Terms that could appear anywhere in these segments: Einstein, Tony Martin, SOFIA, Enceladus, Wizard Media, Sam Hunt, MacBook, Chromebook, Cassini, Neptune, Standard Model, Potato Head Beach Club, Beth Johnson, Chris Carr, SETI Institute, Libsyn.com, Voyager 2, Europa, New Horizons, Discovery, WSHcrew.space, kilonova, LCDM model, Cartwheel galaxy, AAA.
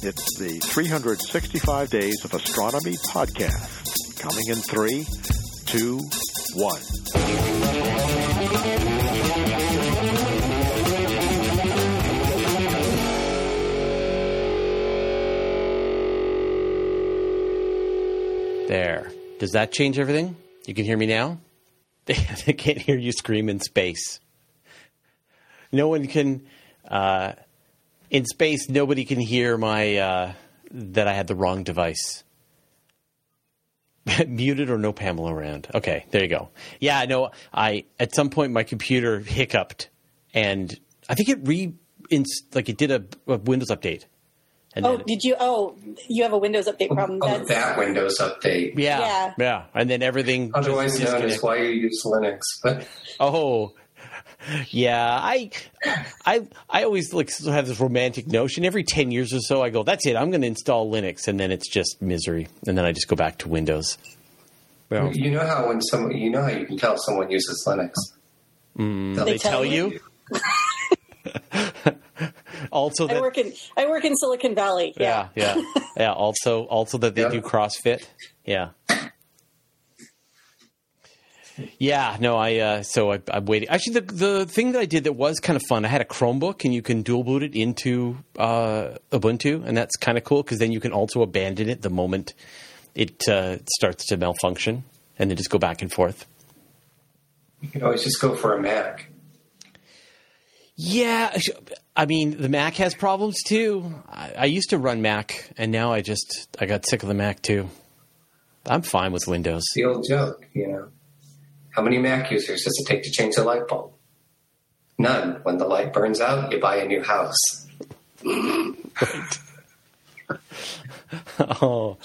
It's the 365 Days of Astronomy podcast, coming in 3, 2, 1. There. Does that change everything? You can hear me now? They can't hear you scream in space. No one can... in space, nobody can hear my that I had the wrong device. Muted or no Pamela around. Okay, there you go. Yeah, no, I at some point my computer hiccuped, and I think it it did a Windows update. And you have a Windows update problem. Oh, that Windows update. Yeah. And then everything. Otherwise known as why you use Linux, but oh. Yeah, I always have this romantic notion. Every 10 years or so, I go, that's it. I'm going to install Linux, and then it's just misery, and then I just go back to Windows. Well, you know how you know how you can tell someone uses Linux. They tell you. Also, that I work in Silicon Valley. Yeah. Yeah. Also that they do CrossFit. Yeah. Yeah, no, I'm waiting. Actually, the thing that I did that was kind of fun, I had a Chromebook, and you can dual boot it into Ubuntu, and that's kind of cool because then you can also abandon it the moment it starts to malfunction, and then just go back and forth. You can always just go for a Mac. Yeah, I mean, the Mac has problems too. I used to run Mac, and now I got sick of the Mac too. I'm fine with Windows. The old joke, you know. How many Mac users does it take to change a light bulb? None. When the light burns out, you buy a new house. Right. Oh.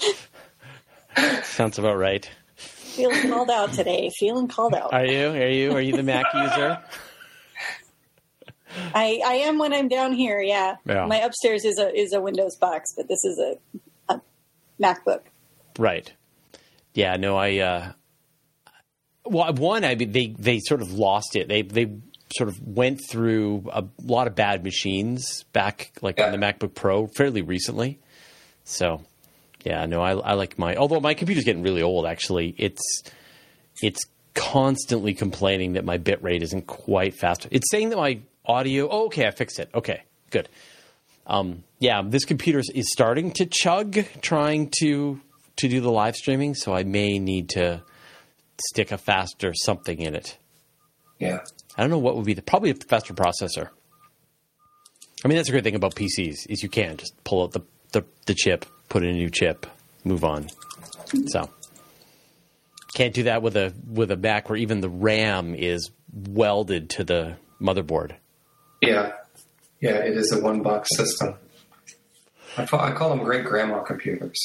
Sounds about right. Feeling called out today. Are you the Mac user? I am when I'm down here, yeah. My upstairs is a Windows box, but this is a MacBook. Right. Yeah, no, well, one, I mean, they sort of lost it. They sort of went through a lot of bad machines back, on the MacBook Pro fairly recently. So, yeah, no, I like mine. Although my computer's getting really old, actually. It's constantly complaining that my bitrate isn't quite fast. It's saying that my audio... Oh, okay, I fixed it. Okay, good. Yeah, this computer is starting to chug, trying to do the live streaming, so I may need to... stick a faster something in it. Yeah. I don't know what would be probably a faster processor. I mean, that's a great thing about PCs is you can just pull out the chip, put in a new chip, move on. So can't do that with a Mac where even the RAM is welded to the motherboard. Yeah. Yeah. It is a one box system. I call them great grandma computers.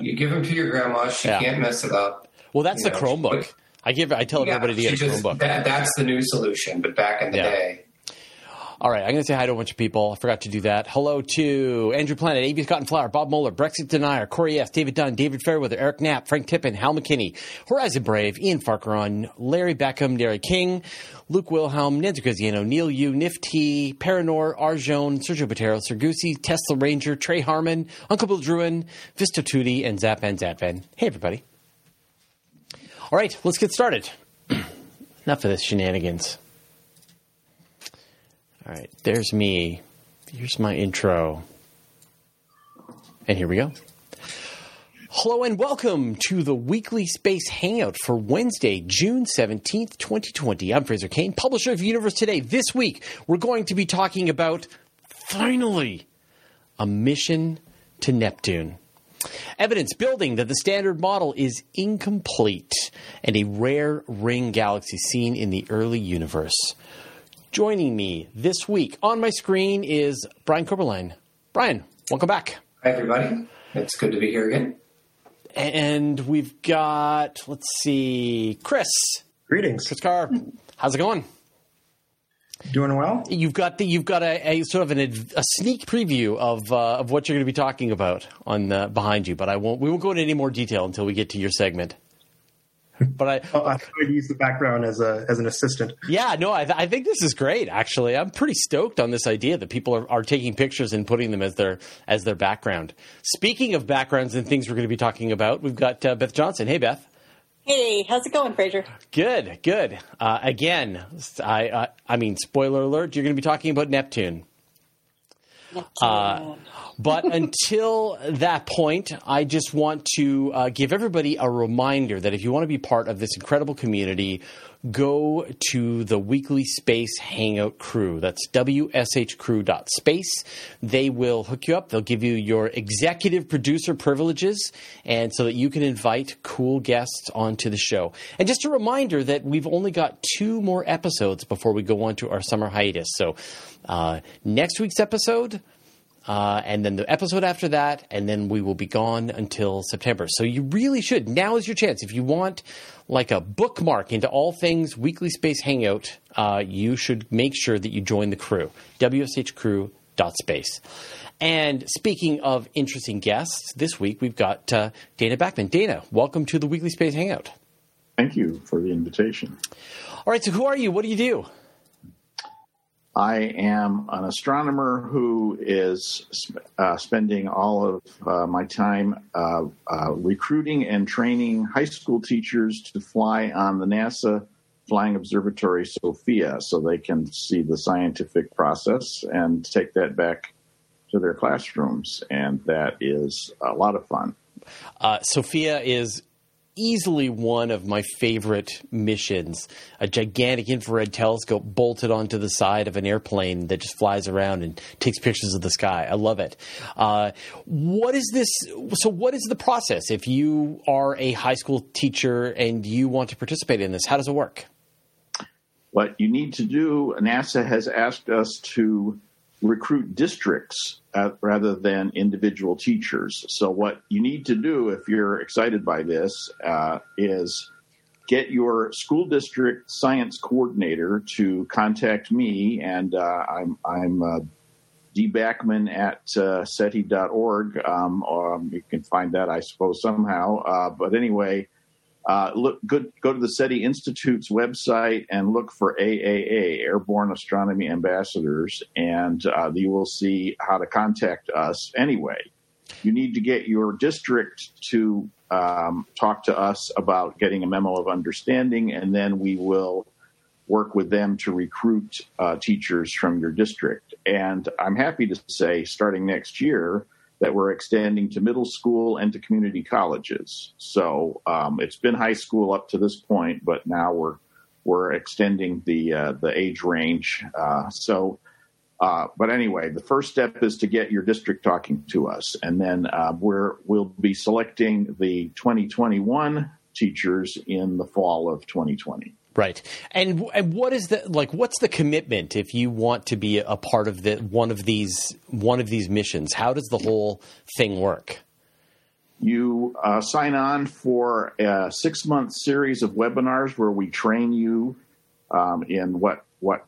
You give them to your grandma. She can't mess it up. Well, that's the Chromebook. I tell everybody to get a Chromebook. That's the new solution, but back in the day. All right, I'm going to say hi to a bunch of people. I forgot to do that. Hello to Andrew Planet, A.B. Cotton Flower, Bob Moeller, Brexit Denier, Corey S., David Dunn, David Fairweather, Eric Knapp, Frank Tippin, Hal McKinney, Horizon Brave, Ian Farquhar, Larry Beckham, Derry King, Luke Wilhelm, Nancy Graziano, Neil Yu, Nifty, Paranor, Arjone, Sergio Botero, Sergusi, Tesla Ranger, Trey Harmon, Uncle Bill Druin, Visto Tutti, and Zapvan. Hey, everybody. All right, let's get started. Enough of this shenanigans. All right, there's me. Here's my intro. And here we go. Hello and welcome to the Weekly Space Hangout for Wednesday, June 17th, 2020. I'm Fraser Cain, publisher of Universe Today. This week, we're going to be talking about, finally, a mission to Neptune. Evidence building that the Standard Model is incomplete and a rare ring galaxy seen in the early universe. Joining me this week on my screen is Brian Koberlein. Brian, welcome back. Hi, everybody. It's good to be here again. And we've got, Chris. Greetings. Chris Carr. How's it going? Doing well. You've got a sort of a sneak preview of what you're going to be talking about on behind you, but we won't go into any more detail until we get to your segment. But I tried to use the background as an assistant. Yeah, no, I think this is great. Actually, I'm pretty stoked on this idea that people are taking pictures and putting them as their background. Speaking of backgrounds and things we're going to be talking about, we've got Beth Johnson. Hey, Beth. Hey, how's it going, Fraser? Good, good. Again, I mean, spoiler alert, you're going to be talking about Neptune. But until that point, I just want to give everybody a reminder that if you want to be part of this incredible community, go to the Weekly Space Hangout Crew. That's WSHcrew.space. They will hook you up. They'll give you your executive producer privileges, and so that you can invite cool guests onto the show. And just a reminder that we've only got 2 more episodes before we go on to our summer hiatus. So next week's episode, and then the episode after that, and then we will be gone until September. So you really should. Now is your chance. If you want like a bookmark into all things Weekly Space Hangout, you should make sure that you join the crew, wshcrew.space. And speaking of interesting guests, this week we've got Dana Backman. Dana, welcome to the Weekly Space Hangout. Thank you for the invitation. All right, so who are you? What do you do? I am an astronomer who is spending all of my time recruiting and training high school teachers to fly on the NASA Flying Observatory SOFIA so they can see the scientific process and take that back to their classrooms. And that is a lot of fun. SOFIA is easily one of my favorite missions, a gigantic infrared telescope bolted onto the side of an airplane that just flies around and takes pictures of the sky. I love it. What is this? So what is the process? If you are a high school teacher and you want to participate in this, how does it work? What you need to do, NASA has asked us to recruit districts rather than individual teachers. So what you need to do if you're excited by this is get your school district science coordinator to contact me, and I'm dbackman at SETI.org. You can find that, I suppose, somehow. But anyway, go to the SETI Institute's website and look for AAA, Airborne Astronomy Ambassadors, and you will see how to contact us. Anyway, you need to get your district to talk to us about getting a memo of understanding, and then we will work with them to recruit teachers from your district. And I'm happy to say, starting next year, that we're extending to middle school and to community colleges. So it's been high school up to this point, but now we're extending the age range. But anyway, the first step is to get your district talking to us, and then we'll be selecting the 2021 teachers in the fall of 2020. Right. And what is what's the commitment if you want to be a part of one of these missions? How does the whole thing work? You sign on for a 6-month series of webinars where we train you in what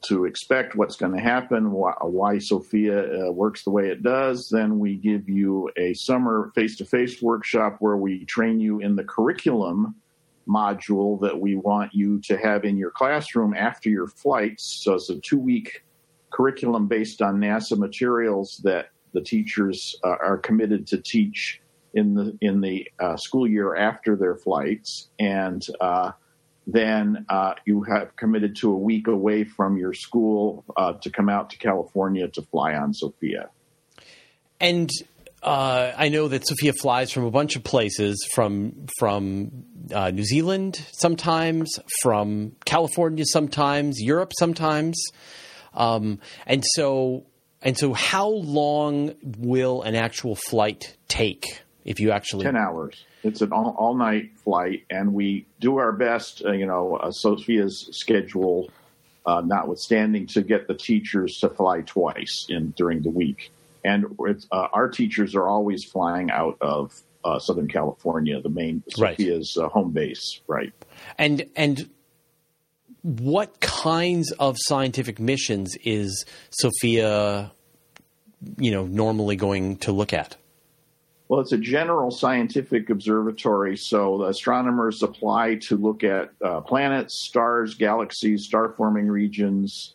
to expect, what's going to happen, why SOFIA works the way it does. Then we give you a summer face-to-face workshop where we train you in the curriculum module that we want you to have in your classroom after your flights. So it's a 2-week curriculum based on NASA materials that the teachers are committed to teach in the school year after their flights. And then you have committed to a week away from your school to come out to California to fly on SOFIA. And I know that SOFIA flies from a bunch of places, from New Zealand sometimes, from California sometimes, Europe sometimes, and so how long will an actual flight take? If you actually 10 hours, it's an all night flight, and we do our best, SOFIA's schedule notwithstanding, to get the teachers to fly twice during the week. And it's, our teachers are always flying out of Southern California, the main SOFIA's home base, right? And what kinds of scientific missions is SOFIA, normally going to look at? Well, it's a general scientific observatory, so the astronomers apply to look at planets, stars, galaxies, star-forming regions,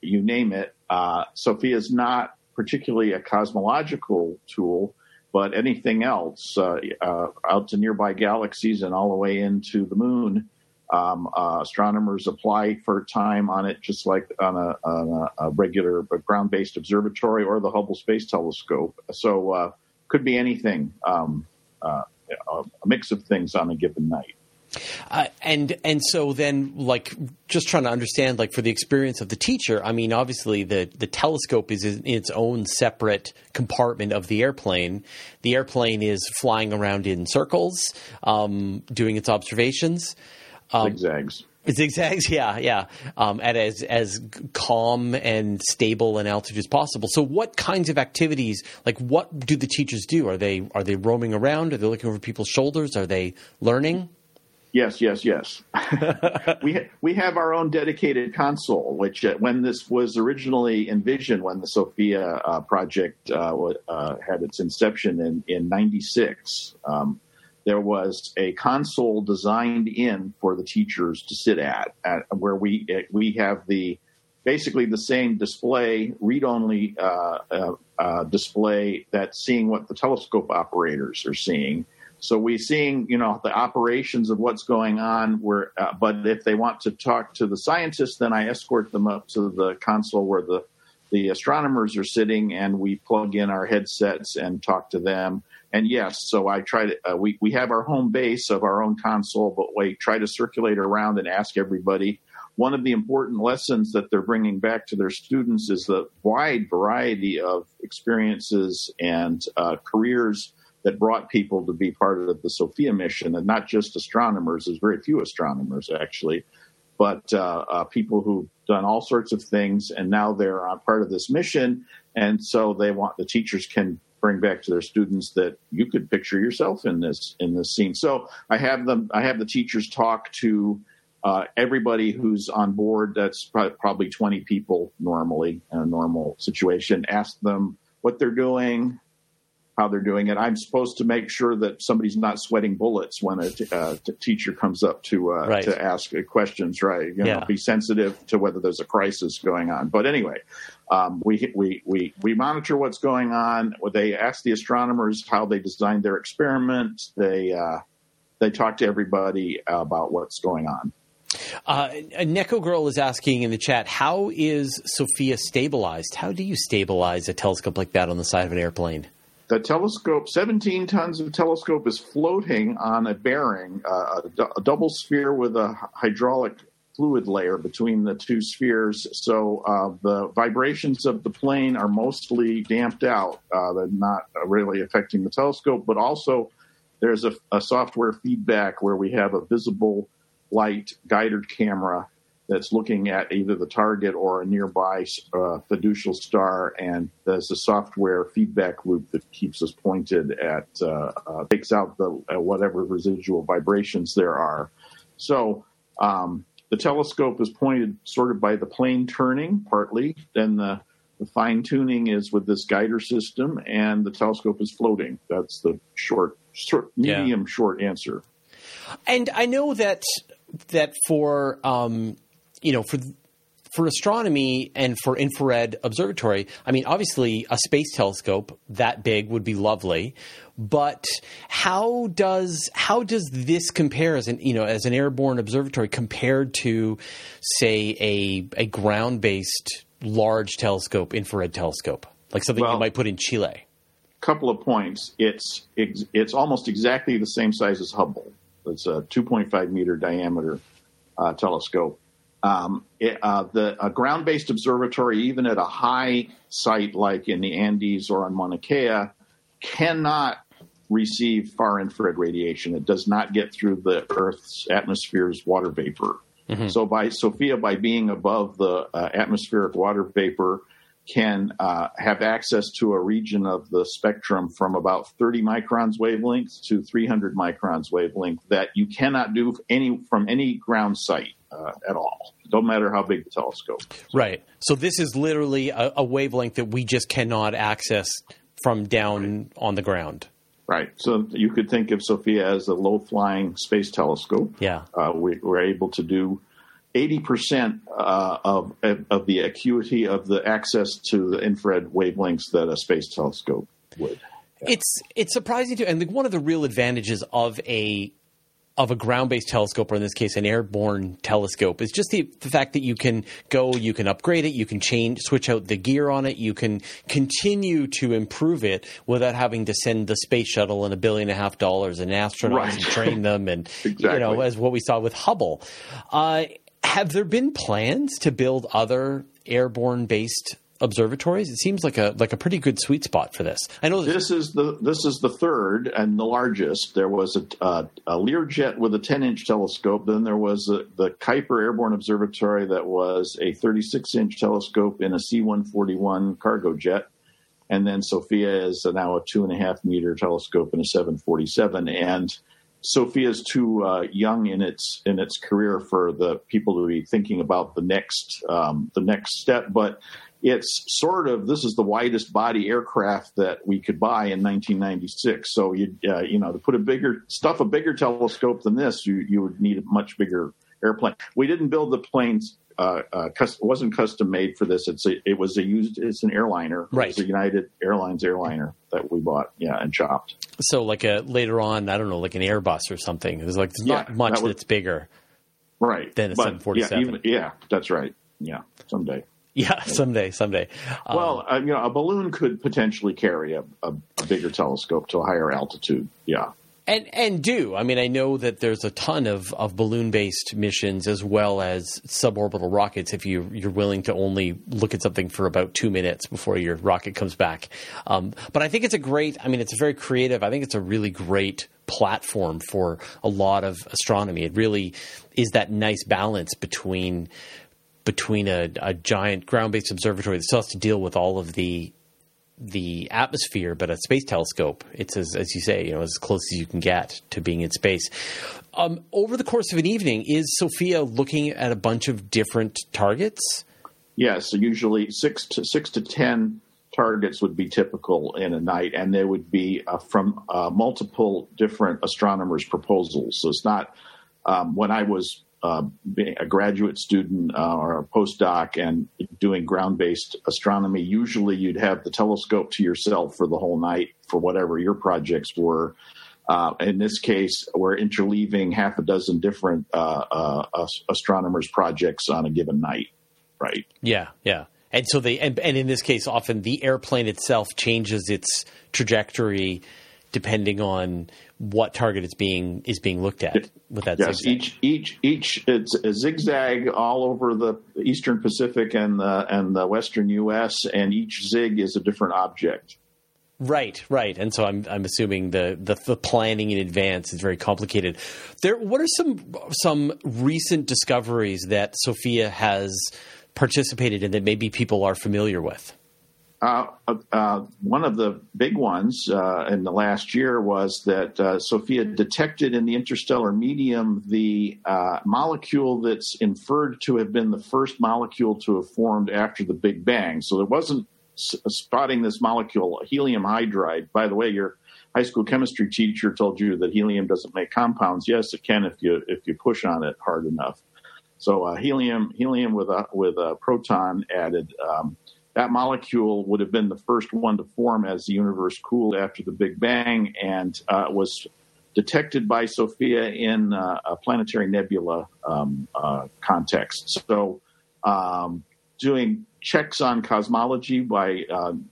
you name it. SOFIA is not particularly a cosmological tool, but anything else, out to nearby galaxies and all the way into the moon, astronomers apply for time on it, just like on a regular ground-based observatory or the Hubble Space Telescope. So could be anything, a mix of things on a given night. And so then, like, just trying to understand, like, for the experience of the teacher, I mean, obviously the telescope is in its own separate compartment of the airplane. The airplane is flying around in circles, doing its observations. Zigzags. Zigzags, yeah. At as calm and stable an altitude as possible. So what kinds of activities, like, what do the teachers do? Are they roaming around? Are they looking over people's shoulders? Are they learning? Yes. We have our own dedicated console, which when this was originally envisioned, when the SOFIA project had its inception in 1996, there was a console designed in for the teachers to sit at where we have basically the same display, read-only display that's seeing what the telescope operators are seeing. So we're seeing, the operations of what's going on. But if they want to talk to the scientists, then I escort them up to the console where the astronomers are sitting, and we plug in our headsets and talk to them. And yes, so I try to. We have our home base of our own console, but we try to circulate around and ask everybody. One of the important lessons that they're bringing back to their students is the wide variety of experiences and careers that brought people to be part of the SOFIA mission, and not just astronomers. There's very few astronomers, actually, but people who've done all sorts of things, and now they're part of this mission, and so the teachers can bring back to their students that you could picture yourself in this scene. So I have the teachers talk to everybody who's on board. That's probably 20 people normally in a normal situation. Ask them what they're doing, how they're doing it. I'm supposed to make sure that somebody's not sweating bullets when a teacher comes up to ask questions, right? Be sensitive to whether there's a crisis going on. But anyway, we monitor what's going on. They ask the astronomers how they designed their experiment. They talk to everybody about what's going on. Neko Girl is asking in the chat, how is SOFIA stabilized? How do you stabilize a telescope like that on the side of an airplane? The telescope, 17 tons of telescope, is floating on a bearing, a double sphere with a hydraulic fluid layer between the two spheres. So the vibrations of the plane are mostly damped out. They're not really affecting the telescope, but also there's a software feedback where we have a visible light guided camera that's looking at either the target or a nearby fiducial star, and there's a software feedback loop that keeps us pointed at, takes out the whatever residual vibrations there are. So the telescope is pointed sort of by the plane turning partly, then the fine-tuning is with this guider system, and the telescope is floating. That's the short answer. And I know that for for astronomy and for infrared observatory, I mean, obviously a space telescope that big would be lovely, but how does this compare as an airborne observatory compared to, say, a ground-based large telescope, infrared telescope, like something you might put in Chile? Couple of points. It's almost exactly the same size as Hubble. It's a 2.5 meter diameter telescope. The ground-based observatory, even at a high site like in the Andes or on Mauna Kea, cannot receive far infrared radiation. It does not get through the Earth's atmosphere's water vapor. Mm-hmm. So by SOFIA, being above the atmospheric water vapor, can have access to a region of the spectrum from about 30 microns wavelength to 300 microns wavelength that you cannot do from any ground site at all. Don't matter how big the telescope is. Right. So this is literally a wavelength that we just cannot access from down on the ground. Right. So you could think of SOFIA as a low-flying space telescope. Yeah. We're able to do 80% of the acuity of the access to the infrared wavelengths that a space telescope would. Yeah. It's surprising too, and one of the real advantages of a ground-based telescope, or in this case, an airborne telescope, is just the fact that you can go, you can upgrade it, you can switch out the gear on it, you can continue to improve it without having to send the space shuttle and $1.5 billion and astronauts and train them, and exactly. As what we saw with Hubble. Have there been plans to build other airborne-based observatories? It seems like a pretty good sweet spot for this. I know this is the third and the largest. There was a Learjet with a 10-inch telescope. Then there was the Kuiper Airborne Observatory that was a 36-inch telescope in a C-141 cargo jet, and then SOFIA is now a 2.5-meter telescope in a 747. And SOFIA is too young in its career for the people to be thinking about the next step, but it's sort of, this is the widest body aircraft that we could buy in 1996. So to put a bigger telescope than this, you would need a much bigger airplane. We didn't build the planes; wasn't custom made for this. It's an airliner, right? It's a United Airlines airliner that we bought, and chopped. So later on, I don't know, like an Airbus or something. There's not much that's bigger, right? Than a 747. Yeah, that's right. Yeah, someday. Yeah, someday. A balloon could potentially carry a bigger telescope to a higher altitude, yeah. I know that there's a ton of balloon-based missions as well as suborbital rockets if you're willing to only look at something for about 2 minutes before your rocket comes back. But I think it's it's very creative. I think it's a really great platform for a lot of astronomy. It really is that nice balance between a giant ground-based observatory that still has to deal with all of the atmosphere, but a space telescope, it's as you say, as close as you can get to being in space. Over the course of an evening, is SOFIA looking at a bunch of different targets? Yes, so usually six to 10 targets would be typical in a night, and they would be from multiple different astronomers' proposals. So it's not when I was being a graduate student or a postdoc and doing ground-based astronomy, usually you'd have the telescope to yourself for the whole night for whatever your projects were. In this case, we're interleaving half a dozen different astronomers' projects on a given night, right? Yeah, yeah. And so and in this case, often the airplane itself changes its trajectory depending on what target is being looked at with that. Yes, zigzag. Each it's a zigzag all over the Eastern Pacific and the Western U.S. and each zig is a different object. Right. And so I'm assuming the planning in advance is very complicated. What are some recent discoveries that SOFIA has participated in that maybe people are familiar with? One of the big ones in the last year was that SOFIA detected in the interstellar medium the molecule that's inferred to have been the first molecule to have formed after the Big Bang. So there wasn't spotting this molecule, helium hydride. By the way, your high school chemistry teacher told you that helium doesn't make compounds. Yes, it can if you push on it hard enough. So helium with a proton added. That molecule would have been the first one to form as the universe cooled after the Big Bang, and was detected by SOFIA in a planetary nebula context. So doing checks on cosmology by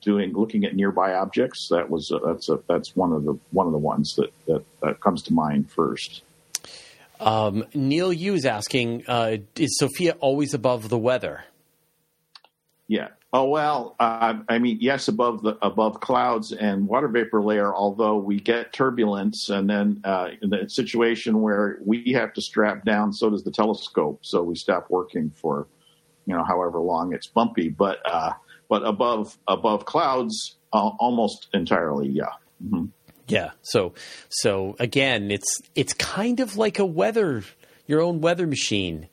looking at nearby objects, that's one of the ones that comes to mind first. Neil Yu is asking, is SOFIA always above the weather? Yeah. Oh, well, yes, above clouds and water vapor layer, although we get turbulence and then in the situation where we have to strap down, so does the telescope. So we stop working for, however long it's bumpy. But above clouds, almost entirely, yeah. Mm-hmm. Yeah. So again, it's kind of like your own weather machine.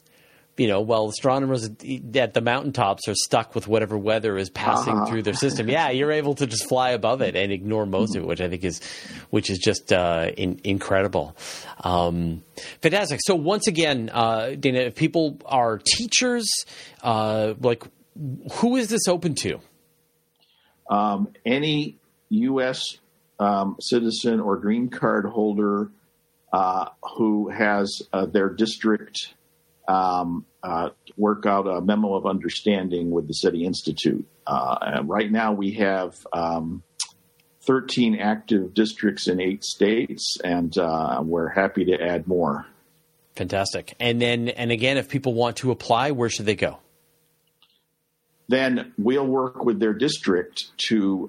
you know, while astronomers at the mountaintops are stuck with whatever weather is passing through their system, you're able to just fly above it and ignore most of it, which I think is, just incredible. Fantastic. So once again, Dana, if people are teachers, like, who is this open to? Any U.S. citizen or green card holder who has their district work out a memo of understanding with the SETI Institute. And right now we have 13 active districts in 8 states, and we're happy to add more. Fantastic. And then, and again, if people want to apply, where should they go? Then we'll work with their district to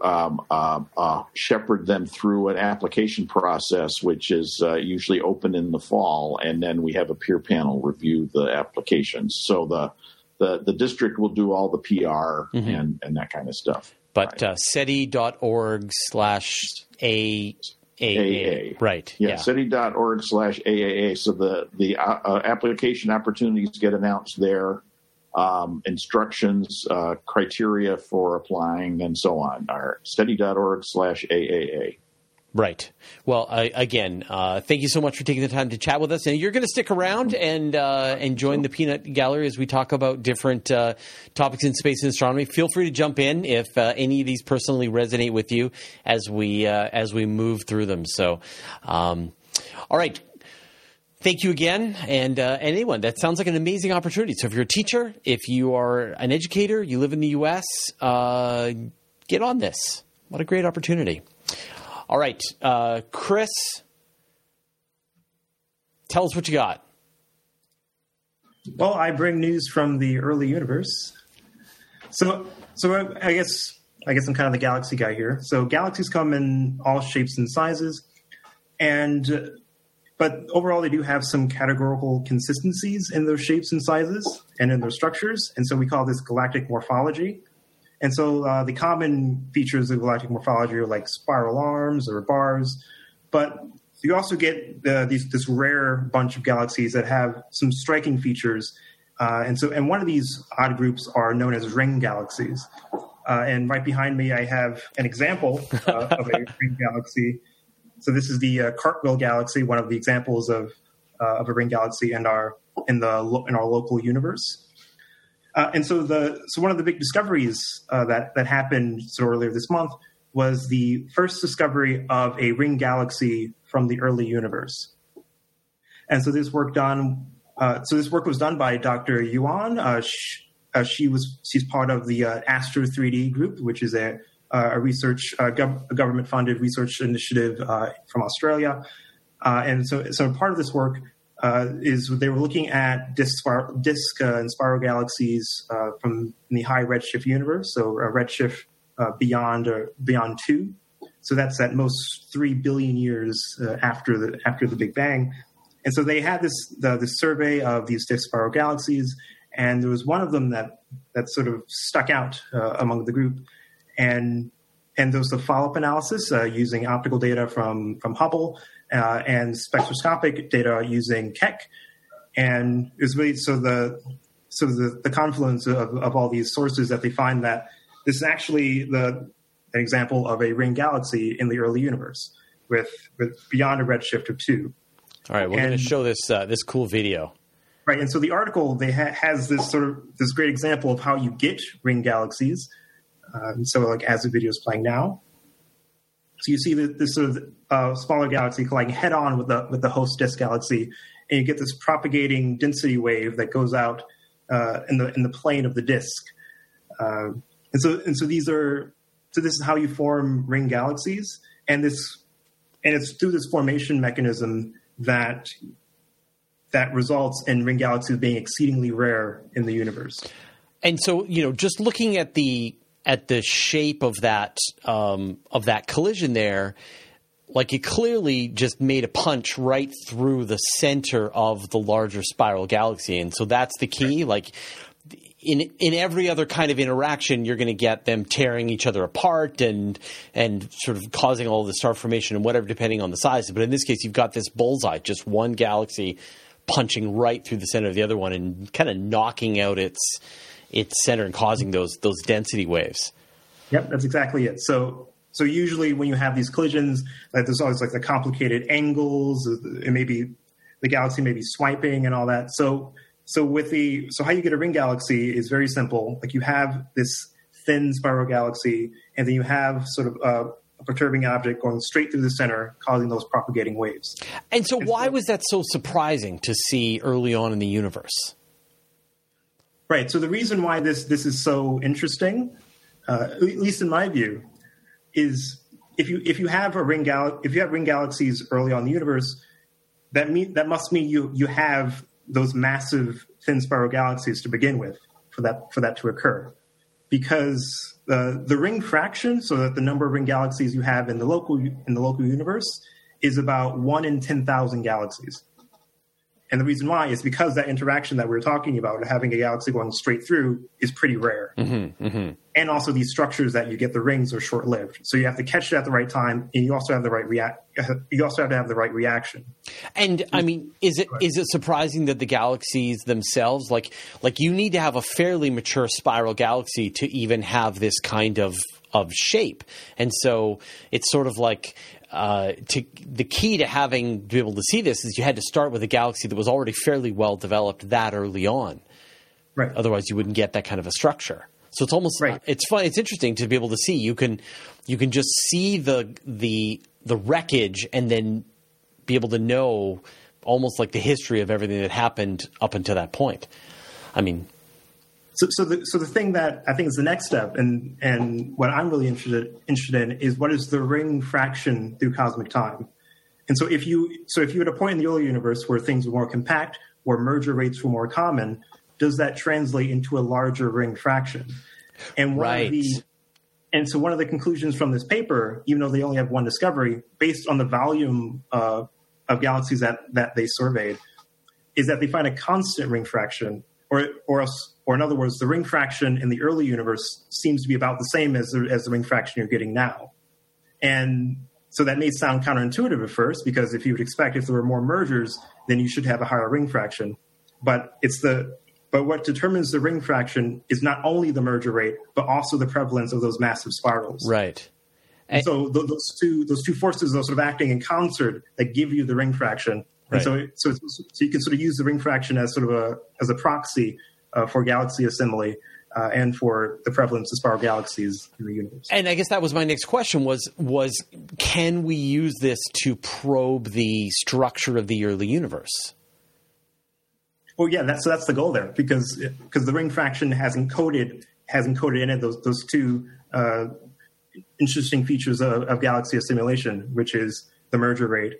shepherd them through an application process, which is usually open in the fall, and then we have a peer panel review the applications. So the district will do all the PR and that kind of stuff. But SETI.org/AAA, right? Yeah. SETI.org/AAA. So the application opportunities get announced there. Instructions, criteria for applying, and so on are SETI.org/AAA. Right. Well, again, thank you so much for taking the time to chat with us. And you're going to stick around and join the peanut gallery as we talk about different topics in space and astronomy. Feel free to jump in if any of these personally resonate with you as we move through them. So, all right. Thank you again, and anyone. That sounds like an amazing opportunity. So if you're a teacher, if you are an educator, you live in the U.S., get on this. What a great opportunity. All right, Chris, tell us what you got. Well, I bring news from the early universe. So I guess I'm kind of the galaxy guy here. So galaxies come in all shapes and sizes, and... but overall, they do have some categorical consistencies in their shapes and sizes and in their structures. And so we call this galactic morphology. And so the common features of galactic morphology are like spiral arms or bars. But you also get this rare bunch of galaxies that have some striking features. And one of these odd groups are known as ring galaxies. And right behind me, I have an example of a ring galaxy. So this is the Cartwheel galaxy, one of the examples of a ring galaxy in our local universe. And so one of the big discoveries that happened sort of earlier this month was the first discovery of a ring galaxy from the early universe. And so this work was done by Dr. Yuan. She's part of the Astro 3D group, which is a research, government-funded research initiative from Australia, and so part of this work is they were looking at disk and spiral galaxies from the high redshift universe, so a redshift beyond 2. So that's at most 3 billion years after the Big Bang, and so they had this survey of these disk spiral galaxies, and there was one of them that sort of stuck out among the group. And there was a follow-up analysis using optical data from Hubble and spectroscopic data using Keck, and it was really the confluence of all these sources that they find that this is actually an example of a ring galaxy in the early universe with beyond a redshift of 2. All right, we're going to show this this cool video. Right, and so the article has this sort of this great example of how you get ring galaxies. So, like as the video is playing now, so you see this sort of smaller galaxy colliding head-on with the host disk galaxy, and you get this propagating density wave that goes out in the plane of the disk. So this is how you form ring galaxies, and it's through this formation mechanism that results in ring galaxies being exceedingly rare in the universe. And so, you know, just looking at the shape of that collision there, like it clearly just made a punch right through the center of the larger spiral galaxy. And so that's the key. Like in every other kind of interaction, you're going to get them tearing each other apart and sort of causing all the star formation and whatever, depending on the size. But in this case, you've got this bullseye, just one galaxy punching right through the center of the other one and kind of knocking out its center and causing those density waves. Yep, that's exactly it. So usually when you have these collisions, like there's always like the complicated angles, and maybe the galaxy may be swiping and all that. So how you get a ring galaxy is very simple. Like you have this thin spiral galaxy, and then you have sort of a perturbing object going straight through the center, causing those propagating waves. And so why was that so surprising to see early on in the universe? Right. So the reason why this is so interesting, at least in my view, is if you have ring galaxies early on in the universe, that must mean you have those massive thin spiral galaxies to begin with for that to occur, because the ring fraction, so that the number of ring galaxies you have in the local universe, is about 1 in 10,000 galaxies. And the reason why is because that interaction that we were talking about, having a galaxy going straight through, is pretty rare. Mm-hmm, mm-hmm. And also these structures that you get, the rings, are short-lived. So you have to catch it at the right time, and you also have to have the right reaction. And I mean, is it surprising that the galaxies themselves, like you need to have a fairly mature spiral galaxy to even have this kind of shape. And so it's sort of like the key to having to be able to see this is you had to start with a galaxy that was already fairly well developed that early on. Right. Otherwise you wouldn't get that kind of a structure. So it's almost right. It's fun. It's interesting to be able to see. You can just see the wreckage and then be able to know almost like the history of everything that happened up until that point. I mean, So the thing that I think is the next step, and what I'm really interested in, is what is the ring fraction through cosmic time. And so if you had a point in the early universe where things were more compact, where merger rates were more common, does that translate into a larger ring fraction? And one of the conclusions from this paper, even though they only have one discovery, based on the volume of galaxies that they surveyed, is that they find a constant ring fraction. Or in other words, the ring fraction in the early universe seems to be about the same as the ring fraction you're getting now. And so that may sound counterintuitive at first, because if you would expect if there were more mergers, then you should have a higher ring fraction. But but what determines the ring fraction is not only the merger rate, but also the prevalence of those massive spirals. Right. And so those two forces are sort of acting in concert that give you the ring fraction. Right. And so you can sort of use the ring fraction as sort of as a proxy for galaxy assembly and for the prevalence of spiral galaxies in the universe. And I guess that was my next question was can we use this to probe the structure of the early universe? Well, yeah, that's the goal there, because the ring fraction has encoded in it those two interesting features of galaxy assimilation, which is the merger rate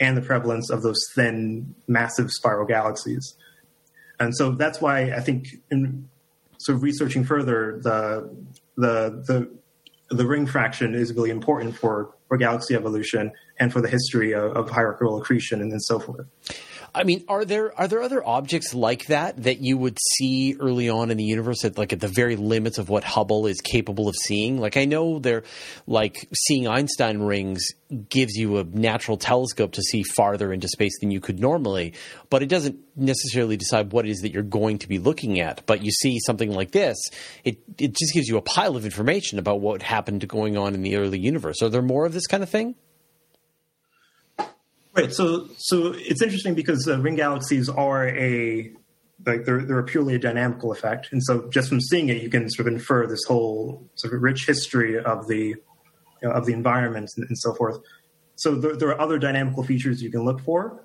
and the prevalence of those thin, massive spiral galaxies. And so that's why I think in sort of researching further, the ring fraction is really important for galaxy evolution and for the history of hierarchical accretion and so forth. I mean, are there other objects like that you would see early on in the universe at the very limits of what Hubble is capable of seeing? Like, I know seeing Einstein rings gives you a natural telescope to see farther into space than you could normally, but it doesn't necessarily decide what it is that you're going to be looking at. But you see something like this, it just gives you a pile of information about what happened going on in the early universe. Are there more of this kind of thing? Right, so it's interesting because ring galaxies are they're purely a dynamical effect, and so just from seeing it, you can sort of infer this whole sort of rich history of the environment and so forth. So there are other dynamical features you can look for.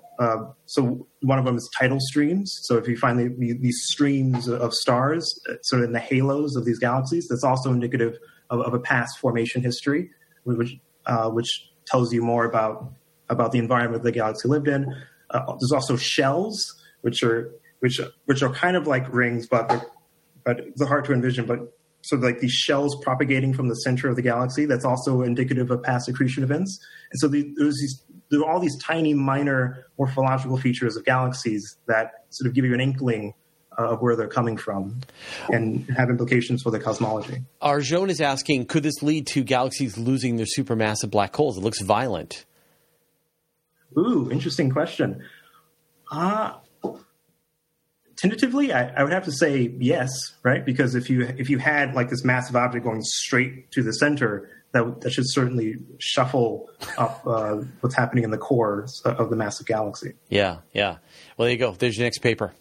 So one of them is tidal streams. So if you find these streams of stars sort of in the halos of these galaxies, that's also indicative of a past formation history, which tells you more about the environment the galaxy lived in. There's also shells, which are kind of like rings, but they're hard to envision. But sort of like these shells propagating from the center of the galaxy. That's also indicative of past accretion events. And so there are all these tiny minor morphological features of galaxies that sort of give you an inkling of where they're coming from and have implications for the cosmology. Arjun is asking, could this lead to galaxies losing their supermassive black holes? It looks violent. Ooh, interesting question. tentatively, I would have to say yes, right? Because if you had like this massive object going straight to the center, that should certainly shuffle up what's happening in the core of the massive galaxy. Yeah, yeah. Well, there you go. There's your next paper.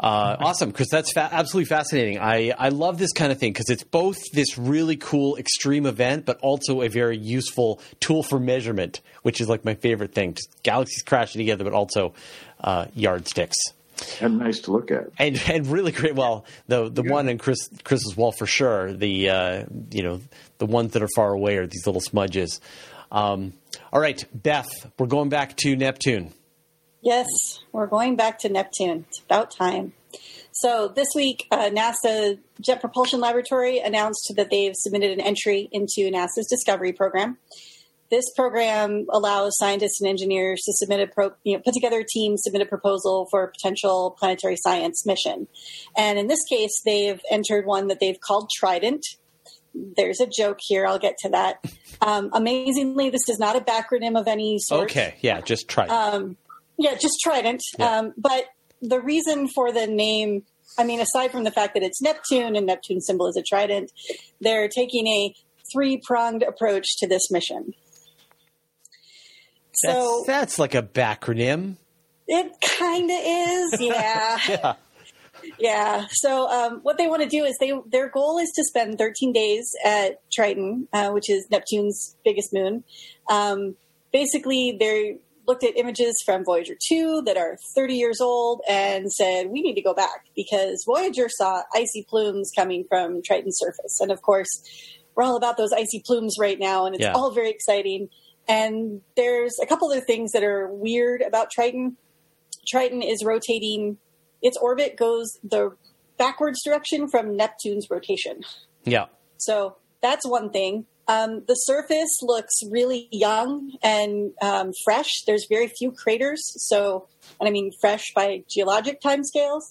Awesome, Chris. That's absolutely fascinating. I love this kind of thing because it's both this really cool extreme event, but also a very useful tool for measurement, which is like my favorite thing. Just galaxies crashing together, but also yardsticks. And nice to look at. And really great. Well, the one in Chris's wall for sure. The the ones that are far away are these little smudges. All right, Beth, we're going back to Neptune. Yes, we're going back to Neptune. It's about time. So this week, NASA Jet Propulsion Laboratory announced that they've submitted an entry into NASA's Discovery program. This program allows scientists and engineers to submit put together a team, submit a proposal for a potential planetary science mission. And in this case, they've entered one that they've called Trident. There's a joke here. I'll get to that. Amazingly, this is not a backronym of any sort. Okay, yeah, just Trident. Yeah, just Trident. Yeah. But the reason for the name, I mean, aside from the fact that it's Neptune and Neptune's symbol is a trident, they're taking a three-pronged approach to this mission. So that's like a backronym. It kind of is, yeah. Yeah. Yeah. So what they want to do is their goal is to spend 13 days at Triton, which is Neptune's biggest moon. Basically, they're looked at images from Voyager 2 that are 30 years old and said, we need to go back because Voyager saw icy plumes coming from Triton's surface. And of course, we're all about those icy plumes right now, and it's all very exciting. And there's a couple other things that are weird about Triton. Triton is rotating. Its orbit goes the backwards direction from Neptune's rotation. Yeah. So that's one thing. The surface looks really young and fresh. There's very few craters. So, and I mean fresh by geologic timescales.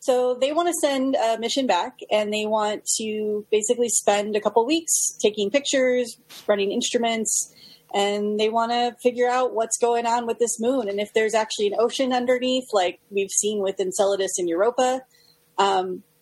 So they want to send a mission back, and they want to basically spend a couple weeks taking pictures, running instruments, and they want to figure out what's going on with this moon and if there's actually an ocean underneath, like we've seen with Enceladus and Europa,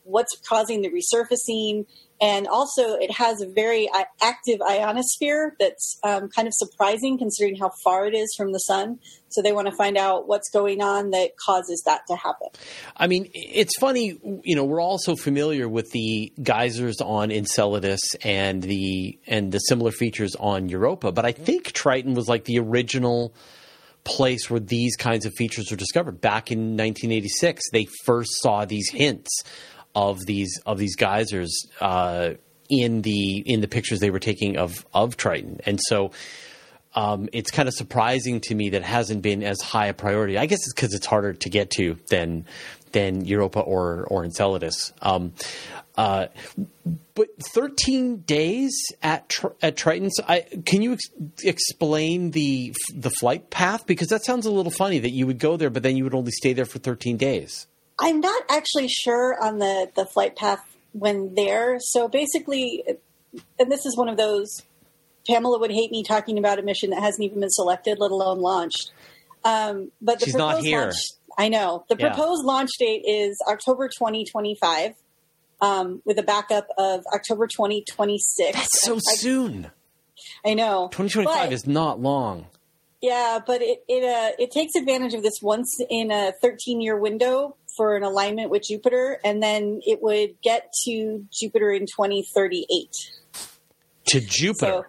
what's causing the resurfacing. And also, it has a very active ionosphere that's kind of surprising considering how far it is from the sun. So they want to find out what's going on that causes that to happen. I mean, it's funny, you know, we're all so familiar with the geysers on Enceladus and the similar features on Europa. But I think Triton was like the original place where these kinds of features were discovered. Back in 1986, they first saw these hints of these geysers in the pictures they were taking of Triton. And so it's kind of surprising to me that it hasn't been as high a priority. I guess it's because it's harder to get to than Europa or Enceladus. But 13 days at Triton. Can you explain the flight path? Because that sounds a little funny that you would go there, but then you would only stay there for 13 days. I'm not actually sure on the flight path when there. So basically, and this is one of those, Pamela would hate me talking about a mission that hasn't even been selected, let alone launched. But the She's proposed not here. Launch, I know. The proposed launch date is October 2025 with a backup of October 2026. That's so soon. I know. 2025 is not long. Yeah, but it takes advantage of this once in a 13-year window for an alignment with Jupiter, and then it would get to Jupiter in 2038. To Jupiter?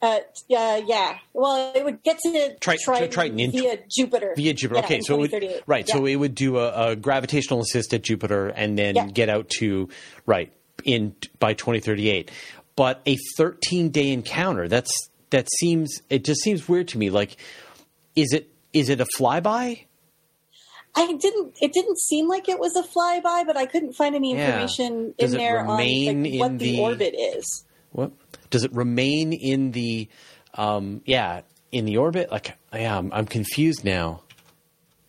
So, yeah. Well, it would get to Triton via Jupiter. Via Jupiter. Yeah, okay, so it would do a gravitational assist at Jupiter and then get out to by 2038. But a 13-day encounter—that's it just seems weird to me. Like, is it a flyby? It didn't seem like it was a flyby, but I couldn't find any information in there on like, what the orbit is. What does it remain in the? In the orbit. Like, I'm confused now.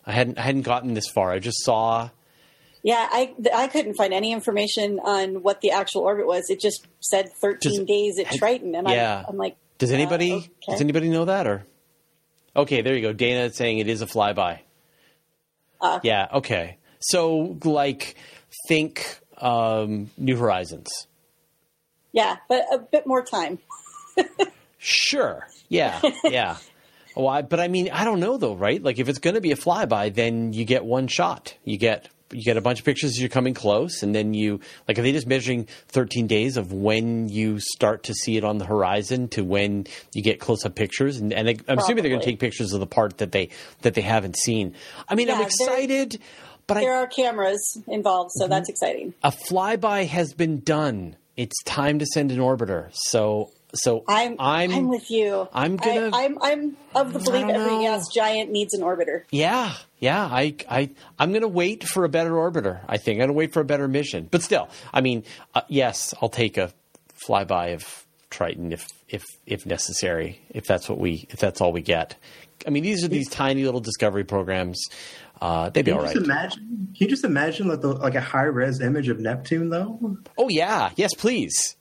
I hadn't gotten this far. I just saw. Yeah, I couldn't find any information on what the actual orbit was. It just said 13 days at Triton, and I'm like, does anybody know that or? Okay, there you go. Dana is saying it is a flyby. Okay. So, like, think New Horizons. Yeah, but a bit more time. Sure. Yeah, yeah. Why? But I mean, I don't know though, right? Like, if it's going to be a flyby, then you get one shot. You get a bunch of pictures as you're coming close, and then you like, are they just measuring 13 days of when you start to see it on the horizon to when you get close-up pictures? And I'm assuming they're going to take pictures of the part that they haven't seen. I mean, yeah, I'm excited, but there are cameras involved, so that's exciting. A flyby has been done. It's time to send an orbiter. So I'm with you. I'm of the belief every giant needs an orbiter. Yeah. Yeah. I'm going to wait for a better orbiter. I think I'm going to wait for a better mission, but still, I mean, yes, I'll take a flyby of Triton if necessary, if that's all we get. I mean, these are these tiny little discovery programs. They'd be all right. Can you just imagine like a high res image of Neptune though? Oh yeah. Yes, please.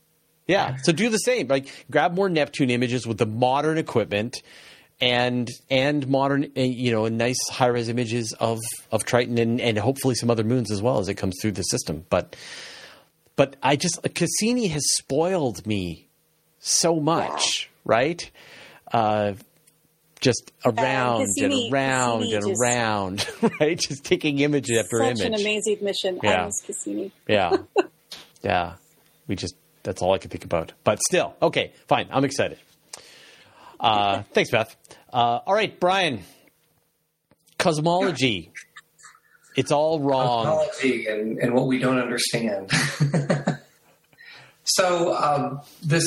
Yeah, so do the same. Like, grab more Neptune images with the modern equipment, and modern, you know, nice high res images of Triton and hopefully some other moons as well as it comes through the system. But I just Cassini has spoiled me so much, right? Just around and around, right? Just taking image after image. Such an amazing mission. Yeah. I miss Cassini. Yeah, yeah. That's all I could think about. But still, okay, fine. I'm excited. Thanks, Beth. All right, Brian. Cosmology. It's all wrong. Cosmology and what we don't understand. So this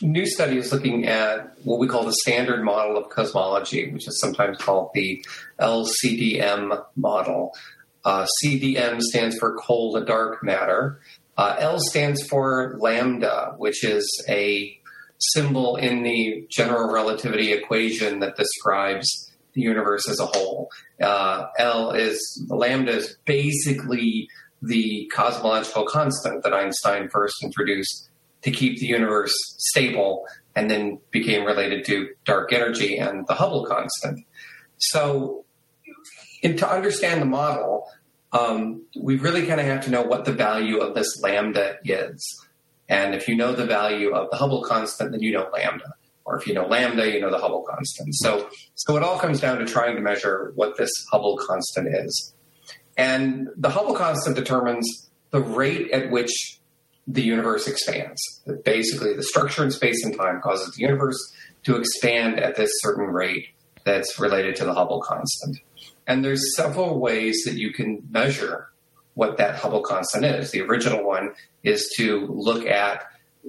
new study is looking at what we call the standard model of cosmology, which is sometimes called the LCDM model. CDM stands for cold and dark matter. L stands for lambda, which is a symbol in the general relativity equation that describes the universe as a whole. Lambda is basically the cosmological constant that Einstein first introduced to keep the universe stable and then became related to dark energy and the Hubble constant. So to understand the model, we really kind of have to know what the value of this lambda is. And if you know the value of the Hubble constant, then you know lambda. Or if you know lambda, you know the Hubble constant. So it all comes down to trying to measure what this Hubble constant is. And the Hubble constant determines the rate at which the universe expands. Basically, the structure in space and time causes the universe to expand at this certain rate that's related to the Hubble constant. And there's several ways that you can measure what that Hubble constant is. The original one is to look at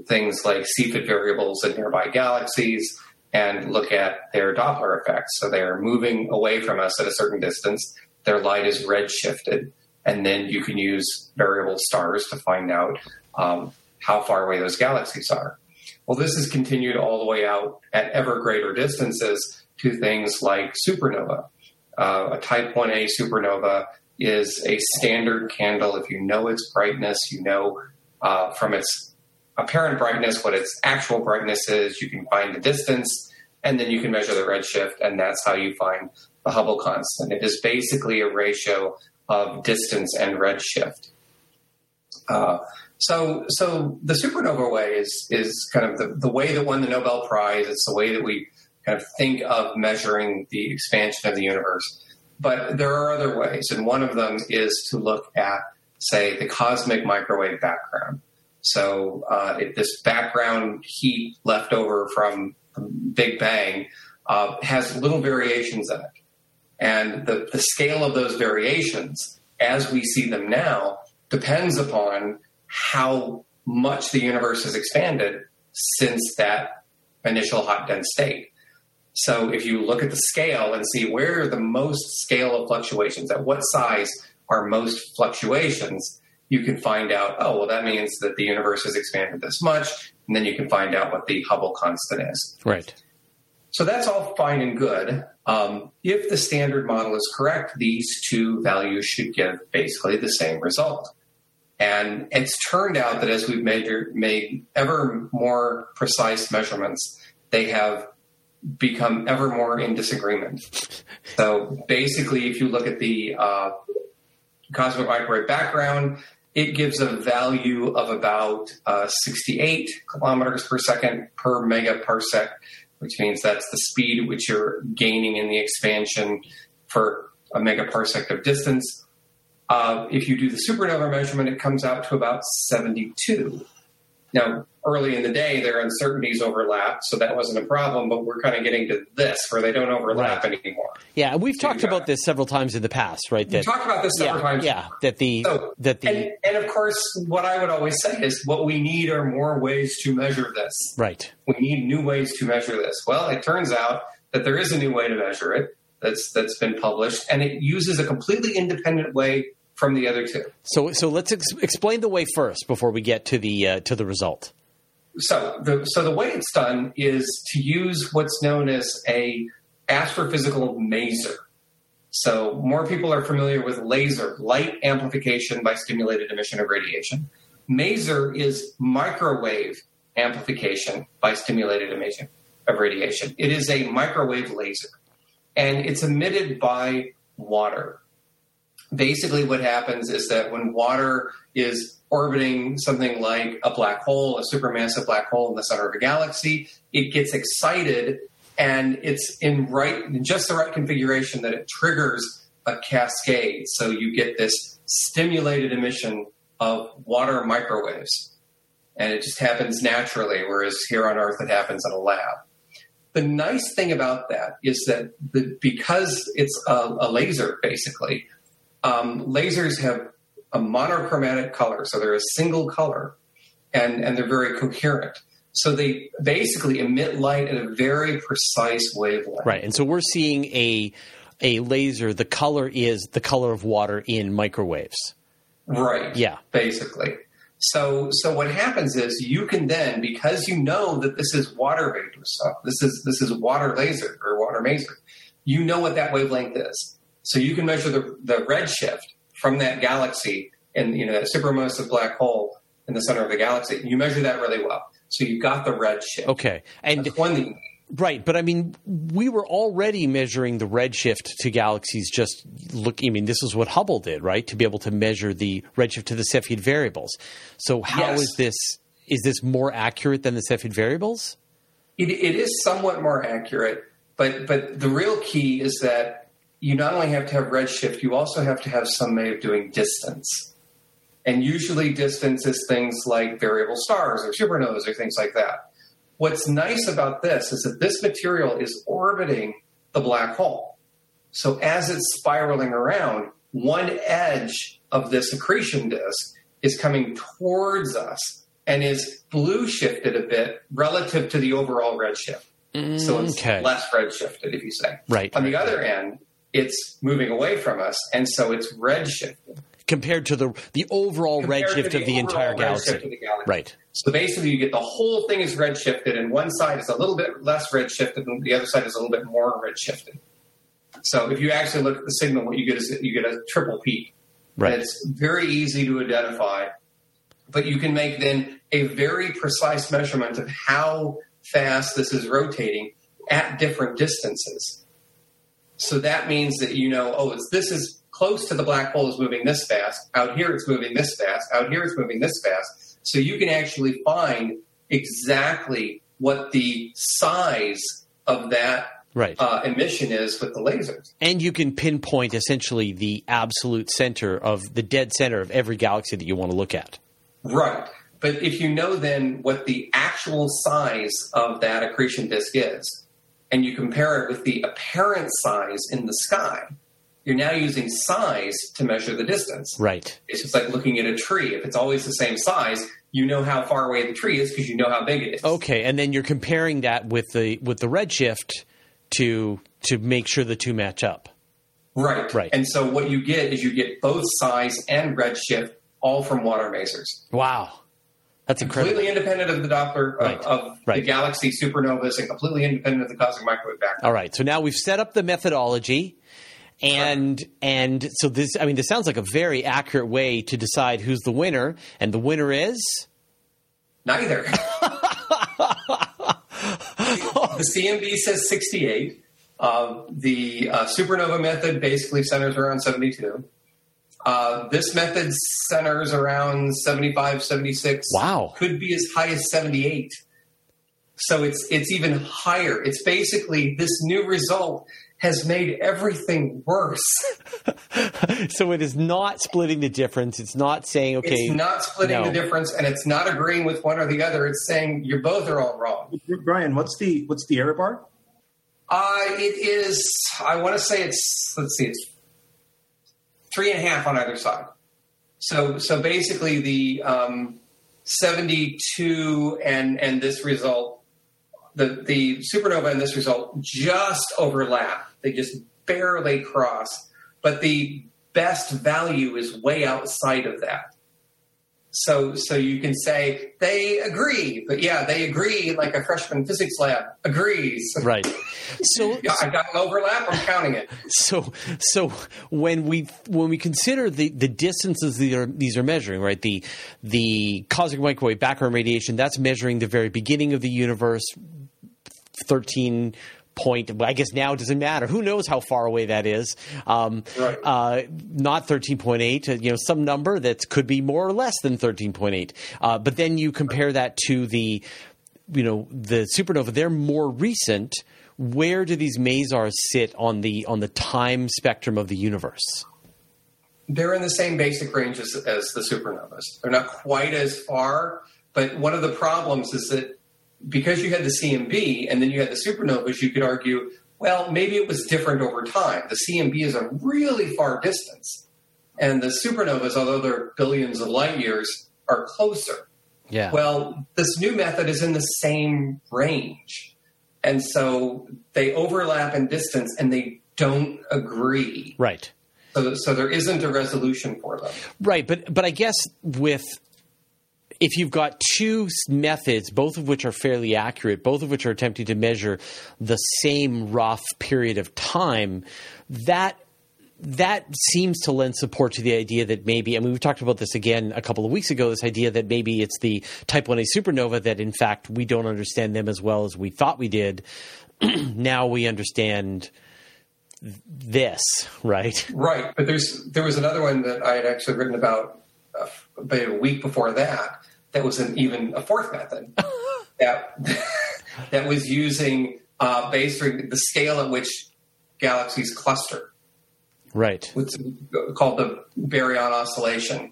things like Cepheid variables in nearby galaxies and look at their Doppler effects. So they're moving away from us at a certain distance. Their light is redshifted. And then you can use variable stars to find out how far away those galaxies are. Well, this is continued all the way out at ever greater distances to things like supernova. A type 1A supernova is a standard candle. If you know its brightness, you know from its apparent brightness what its actual brightness is. You can find the distance, and then you can measure the redshift, and that's how you find the Hubble constant. It is basically a ratio of distance and redshift. So the supernova way is kind of the way that won the Nobel Prize. It's the way that we kind of think of measuring the expansion of the universe. But there are other ways, and one of them is to look at, say, the cosmic microwave background. So if this background heat left over from the Big Bang has little variations in it. And the scale of those variations, as we see them now, depends upon how much the universe has expanded since that initial hot, dense state. So if you look at the scale and see where are the most scale of fluctuations, at what size are most fluctuations, you can find out, oh, well, that means that the universe has expanded this much, and then you can find out what the Hubble constant is. Right. So that's all fine and good. If the standard model is correct, these two values should give basically the same result. And it's turned out that as we've made ever more precise measurements, they have become ever more in disagreement. So basically, if you look at the cosmic microwave background, it gives a value of about 68 kilometers per second per megaparsec, which means that's the speed at which you're gaining in the expansion for a megaparsec of distance. If you do the supernova measurement, it comes out to about 72. Now, early in the day, their uncertainties overlap, so that wasn't a problem, but we're kind of getting to this where they don't overlap anymore. Yeah, and we've talked about this several times in the past, right? We've talked about this several times. Yeah, and of course, what I would always say is what we need are more ways to measure this. Right. We need new ways to measure this. Well, it turns out that there is a new way to measure it that's been published, and it uses a completely independent way from the other two. So let's explain the way first before we get to the result. So the way it's done is to use what's known as a astrophysical maser. So more people are familiar with laser, light amplification by stimulated emission of radiation. Maser is microwave amplification by stimulated emission of radiation. It is a microwave laser, and it's emitted by water. Basically, what happens is that when water is orbiting something like a black hole, a supermassive black hole in the center of a galaxy, it gets excited, and it's in just the right configuration that it triggers a cascade. So you get this stimulated emission of water microwaves, and it just happens naturally, whereas here on Earth it happens in a lab. The nice thing about that is that because it's a laser, basically, lasers have a monochromatic color, so they're a single color, and they're very coherent. So they basically emit light at a very precise wavelength. Right, and so we're seeing a laser. The color is the color of water in microwaves. Right, yeah, basically. So what happens is you can then, because you know that this is water vapor, so this is water laser or water maser, you know what that wavelength is. So you can measure the redshift from that galaxy and that supermassive black hole in the center of the galaxy. You measure that really well. So you've got the redshift. Okay. And that's one thing. Right. But I mean, we were already measuring the redshift to galaxies this is what Hubble did, right? To be able to measure the redshift to the Cepheid variables. So how is this more accurate than the Cepheid variables? It is somewhat more accurate, but the real key is that you not only have to have redshift, you also have to have some way of doing distance. And usually distance is things like variable stars or supernovas or things like that. What's nice about this is that this material is orbiting the black hole. So as it's spiraling around, one edge of this accretion disk is coming towards us and is blue shifted a bit relative to the overall redshift. So it's less redshifted, if you say. Right. On the other end, it's moving away from us, and so it's redshifted. Compared to the overall redshift of the entire galaxy. Right. So basically you get the whole thing is redshifted, and one side is a little bit less redshifted, and the other side is a little bit more redshifted. So if you actually look at the signal, what you get is you get a triple peak. Right. And it's very easy to identify, but you can make then a very precise measurement of how fast this is rotating at different distances. So that means that this is close to the black hole is moving this fast. Out here it's moving this fast. Out here it's moving this fast. So you can actually find exactly what the size of that emission is with the lasers. And you can pinpoint essentially the absolute center of the dead center of every galaxy that you want to look at. Right. But if you know then what the actual size of that accretion disk is, and you compare it with the apparent size in the sky, you're now using size to measure the distance. Right. It's just like looking at a tree. If it's always the same size, you know how far away the tree is because you know how big it is. Okay, and then you're comparing that with the redshift to make sure the two match up. Right. Right. And so what you get is you get both size and redshift all from water masers. Wow. That's incredible. Completely independent of the Doppler, of the galaxy supernovas, and completely independent of the cosmic microwave background. All right. So now we've set up the methodology, and so this sounds like a very accurate way to decide who's the winner, and the winner is? Neither. The CMB says 68. The supernova method basically centers around 72. This method centers around 75, 76. Wow. Could be as high as 78. So it's even higher. It's basically this new result has made everything worse. So it is not splitting the difference. It's not saying, okay. It's not splitting the difference, and it's not agreeing with one or the other. It's saying you both are all wrong. Brian, what's the error bar? It is, I want to say it's, let's see, it's 3.5 on either side. So basically the 72 and this result, the supernova and this result just overlap. They just barely cross, but the best value is way outside of that. So you can say they agree, but yeah, they agree like a freshman physics lab agrees. Right. So yeah, I got an overlap. I'm counting it. So when we consider the distances these are measuring, right? The cosmic microwave background radiation, that's measuring the very beginning of the universe, 13. Point, I guess now it doesn't matter. Who knows how far away that is? Right. Not 13.8, some number that could be more or less than 13.8. But then you compare that to the supernova. They're more recent. Where do these quasars sit on the time spectrum of the universe? They're in the same basic range as the supernovas. They're not quite as far, but one of the problems is that because you had the CMB and then you had the supernovas, you could argue, well, maybe it was different over time. The CMB is a really far distance. And the supernovas, although they're billions of light years, are closer. Yeah. Well, this new method is in the same range. And so they overlap in distance and they don't agree. Right. So there isn't a resolution for them. Right. But I guess with... If you've got two methods, both of which are fairly accurate, both of which are attempting to measure the same rough period of time, that seems to lend support to the idea that maybe – I mean, we've talked about this again a couple of weeks ago, this idea that maybe it's the type 1A supernova that, in fact, we don't understand them as well as we thought we did. Now we understand this, right? Right. But there was another one that I had actually written about about a week before that was even a fourth method that was using basically the scale at which galaxies cluster, right? What's called the baryon oscillation.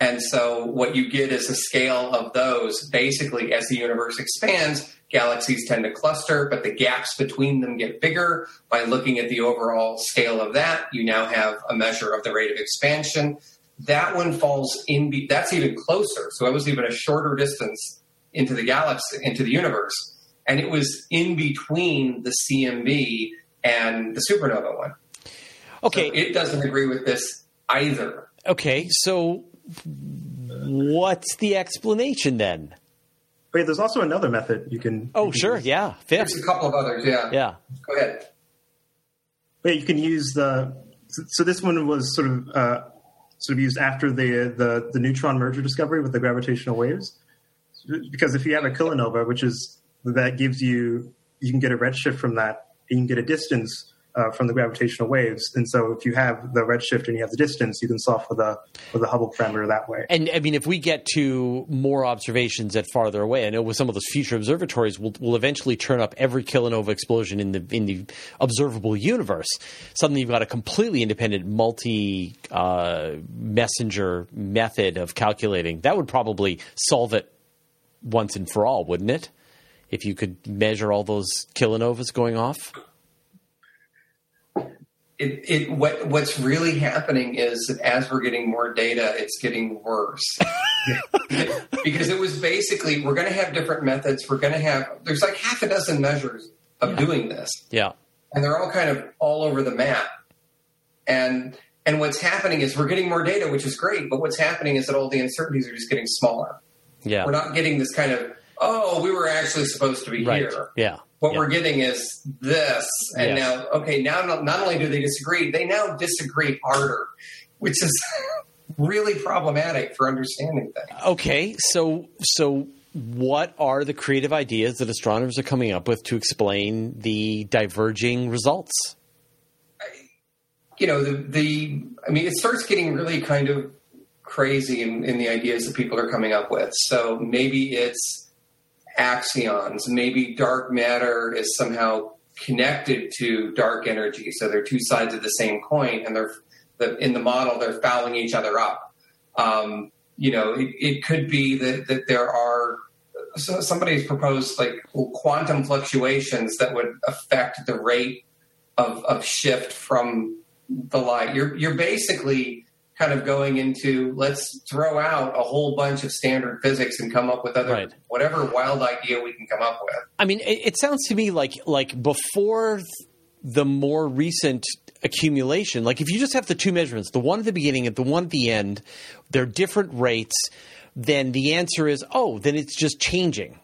And so what you get is a scale of those. Basically, as the universe expands, galaxies tend to cluster, but the gaps between them get bigger. By looking at the overall scale of that, you now have a measure of the rate of expansion. That one falls in. That's even closer. So it was even a shorter distance into the galaxy, into the universe, and it was in between the CMB and the supernova one. Okay, so it doesn't agree with this either. Okay, so what's the explanation then? Wait, there's also another method you can. Oh, you can sure, use. Yeah, fifth. There's a couple of others. Yeah, yeah. Go ahead. Wait, you can use the. So this one was sort of. Sort of used after the neutron merger discovery with the gravitational waves, because if you have a kilonova, which is that gives you can get a redshift from that, and you can get a distance from the gravitational waves. And so if you have the redshift and you have the distance, you can solve for the Hubble parameter that way. And I mean, if we get to more observations at farther away, I know with some of those future observatories, we'll eventually turn up every kilonova explosion in the observable universe. Suddenly you've got a completely independent multi-messenger method of calculating. That would probably solve it once and for all, wouldn't it? If you could measure all those kilonovas going off? What's really happening is that as we're getting more data, it's getting worse. Because it was basically, we're going to have different methods. We're going to have, there's like half a dozen measures of doing this. Yeah. And they're all kind of all over the map. And what's happening is we're getting more data, which is great. But what's happening is that all the uncertainties are just getting smaller. Yeah. We're not getting this kind of, oh, we were actually supposed to be here. Yeah. What we're getting is this, and now, okay, now not only do they disagree, they now disagree harder, which is really problematic for understanding things. Okay, so what are the creative ideas that astronomers are coming up with to explain the diverging results? you know, I mean, it starts getting really kind of crazy in the ideas that people are coming up with. So maybe it's axions, maybe dark matter is somehow connected to dark energy. So they're two sides of the same coin, and in the model, they're fouling each other up. You know, it could be that there are, so somebody's proposed like quantum fluctuations that would affect the rate of shift from the light. You're basically kind of going into, let's throw out a whole bunch of standard physics and come up with other, right, whatever wild idea we can come up with. I mean, it sounds to me like before the more recent accumulation, like if you just have the two measurements, the one at the beginning and the one at the end, they're different rates, then the answer is, then it's just changing.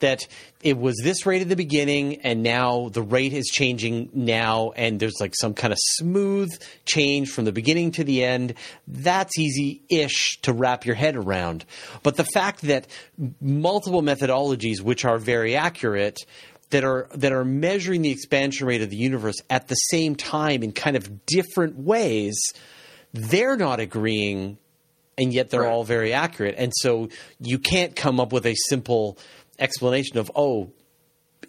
That it was this rate at the beginning, and now the rate is changing now, and there's like some kind of smooth change from the beginning to the end. That's easy-ish to wrap your head around. But the fact that multiple methodologies, which are very accurate, that are measuring the expansion rate of the universe at the same time in kind of different ways, they're not agreeing, and yet they're all very accurate. And so you can't come up with a simple explanation of,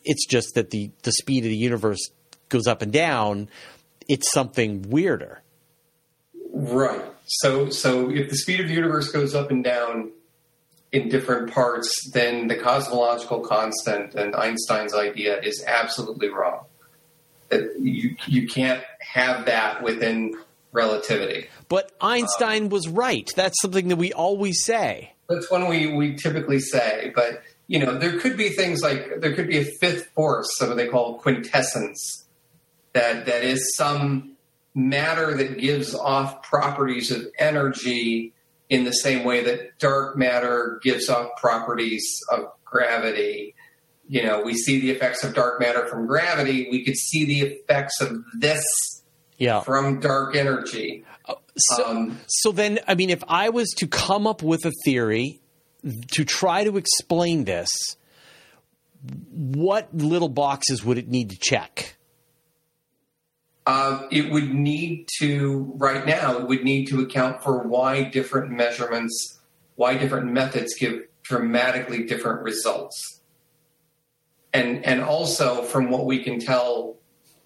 it's just that the speed of the universe goes up and down. It's something weirder. Right. So if the speed of the universe goes up and down in different parts, then the cosmological constant and Einstein's idea is absolutely wrong. You can't have that within relativity. But Einstein was right. That's something that we always say. That's one we typically say, but you know, there could be things like, there could be a fifth force, something they call quintessence, that is some matter that gives off properties of energy in the same way that dark matter gives off properties of gravity. You know, we see the effects of dark matter from gravity. We could see the effects of this from dark energy. So then, I mean, if I was to come up with a theory to try to explain this, what little boxes would it need to check? It would need to account for why different measurements, why different methods give dramatically different results. And also, from what we can tell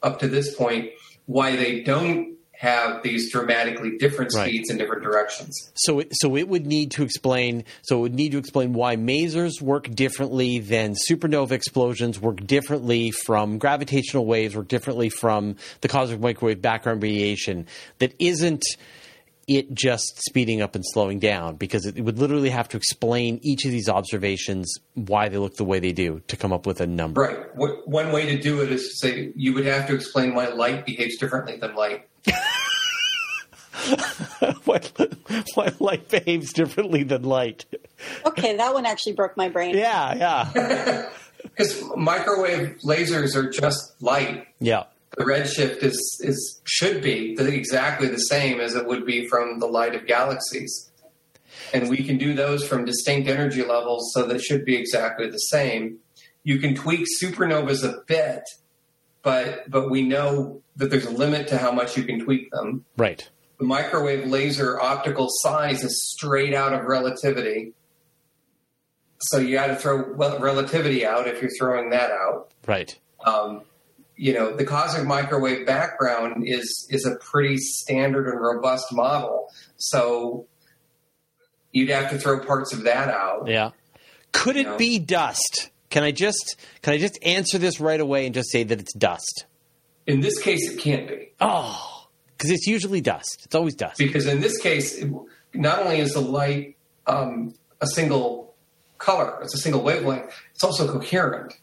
up to this point, why they don't have these dramatically different speeds in different directions. So it would need to explain why masers work differently than supernova explosions, work differently from gravitational waves, work differently from the cosmic microwave background radiation. That isn't it just speeding up and slowing down, because it would literally have to explain each of these observations, why they look the way they do, to come up with a number. Right. One way to do it is to say you would have to explain why light behaves differently than light. Why light behaves differently than light. Okay, that one actually broke my brain. Yeah. Because microwave lasers are just light. Yeah. The redshift should be exactly the same as it would be from the light of galaxies. And we can do those from distinct energy levels, so that should be exactly the same. You can tweak supernovas a bit, but we know that there's a limit to how much you can tweak them. Right. The microwave laser optical size is straight out of relativity. So you got to throw relativity out if you're throwing that out. Right. You know, the cosmic microwave background is a pretty standard and robust model. So you'd have to throw parts of that out. Yeah. Could it be dust? Can I just answer this right away and just say that it's dust? In this case, it can't be. Oh, because it's usually dust. It's always dust. Because in this case, not only is the light a single color, it's a single wavelength, it's also coherent.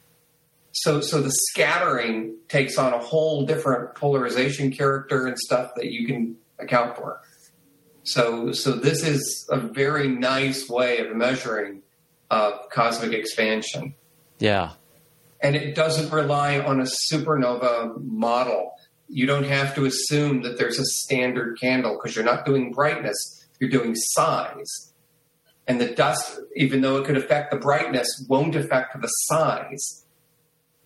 So the scattering takes on a whole different polarization character and stuff that you can account for. So this is a very nice way of measuring cosmic expansion. Yeah. And it doesn't rely on a supernova model. You don't have to assume that there's a standard candle, because you're not doing brightness, you're doing size. And the dust, even though it could affect the brightness, won't affect the size.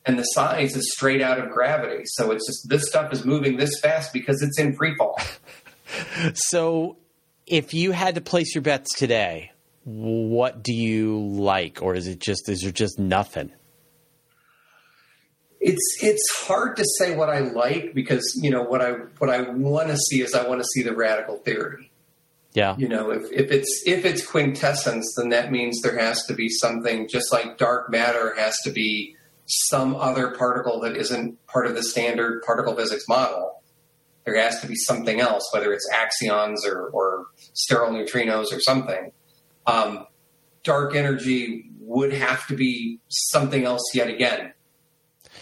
and the size is straight out of gravity. So it's just, this stuff is moving this fast because it's in free fall. So if you had to place your bets today, what do you like? Or is it just, is there just nothing? It's hard to say what I like because, you know, what I want to see is I want to see the radical theory. Yeah. You know, if it's quintessence, then that means there has to be something, just like dark matter has to be some other particle that isn't part of the standard particle physics model. There has to be something else, whether it's axions or sterile neutrinos or something. Dark energy would have to be something else yet again.